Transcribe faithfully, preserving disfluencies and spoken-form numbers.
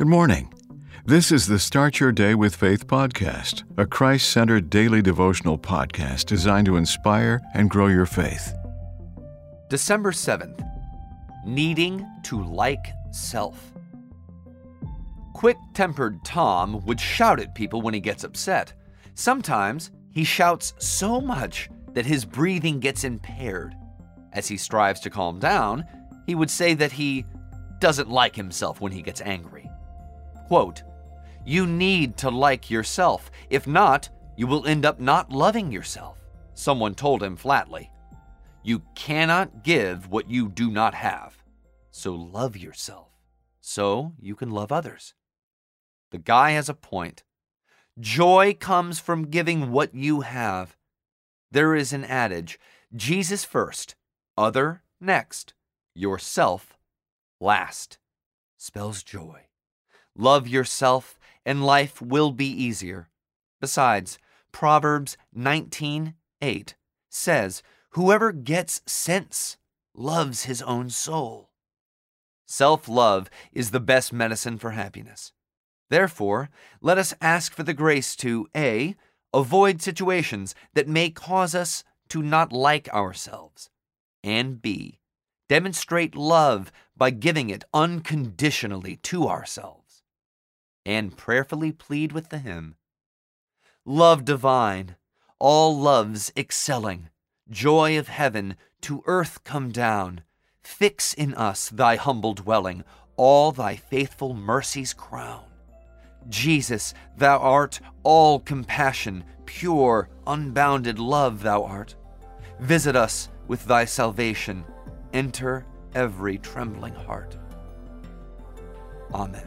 Good morning. This is the Start Your Day with Faith podcast, a Christ-centered daily devotional podcast designed to inspire and grow your faith. December seventh, needing to like self. Quick-tempered Tom would shout at people when he gets upset. Sometimes he shouts so much that his breathing gets impaired. As he strives to calm down, he would say that he doesn't like himself when he gets angry. Quote, "You need to like yourself. If not, you will end up not loving yourself," someone told him flatly. "You cannot give what you do not have. So love yourself so you can love others." The guy has a point. Joy comes from giving what you have. There is an adage, Jesus first, other next, yourself last, spells joy. Love yourself, and life will be easier. Besides, Proverbs nineteen eight says, "Whoever gets sense loves his own soul." Self-love is the best medicine for happiness. Therefore, let us ask for the grace to A, avoid situations that may cause us to not like ourselves, and B, demonstrate love by giving it unconditionally to ourselves, and prayerfully plead with the hymn, "Love divine, all loves excelling, joy of heaven to earth come down, fix in us thy humble dwelling, all thy faithful mercies crown. Jesus, thou art all compassion, pure, unbounded love thou art. Visit us with thy salvation, enter every trembling heart." Amen.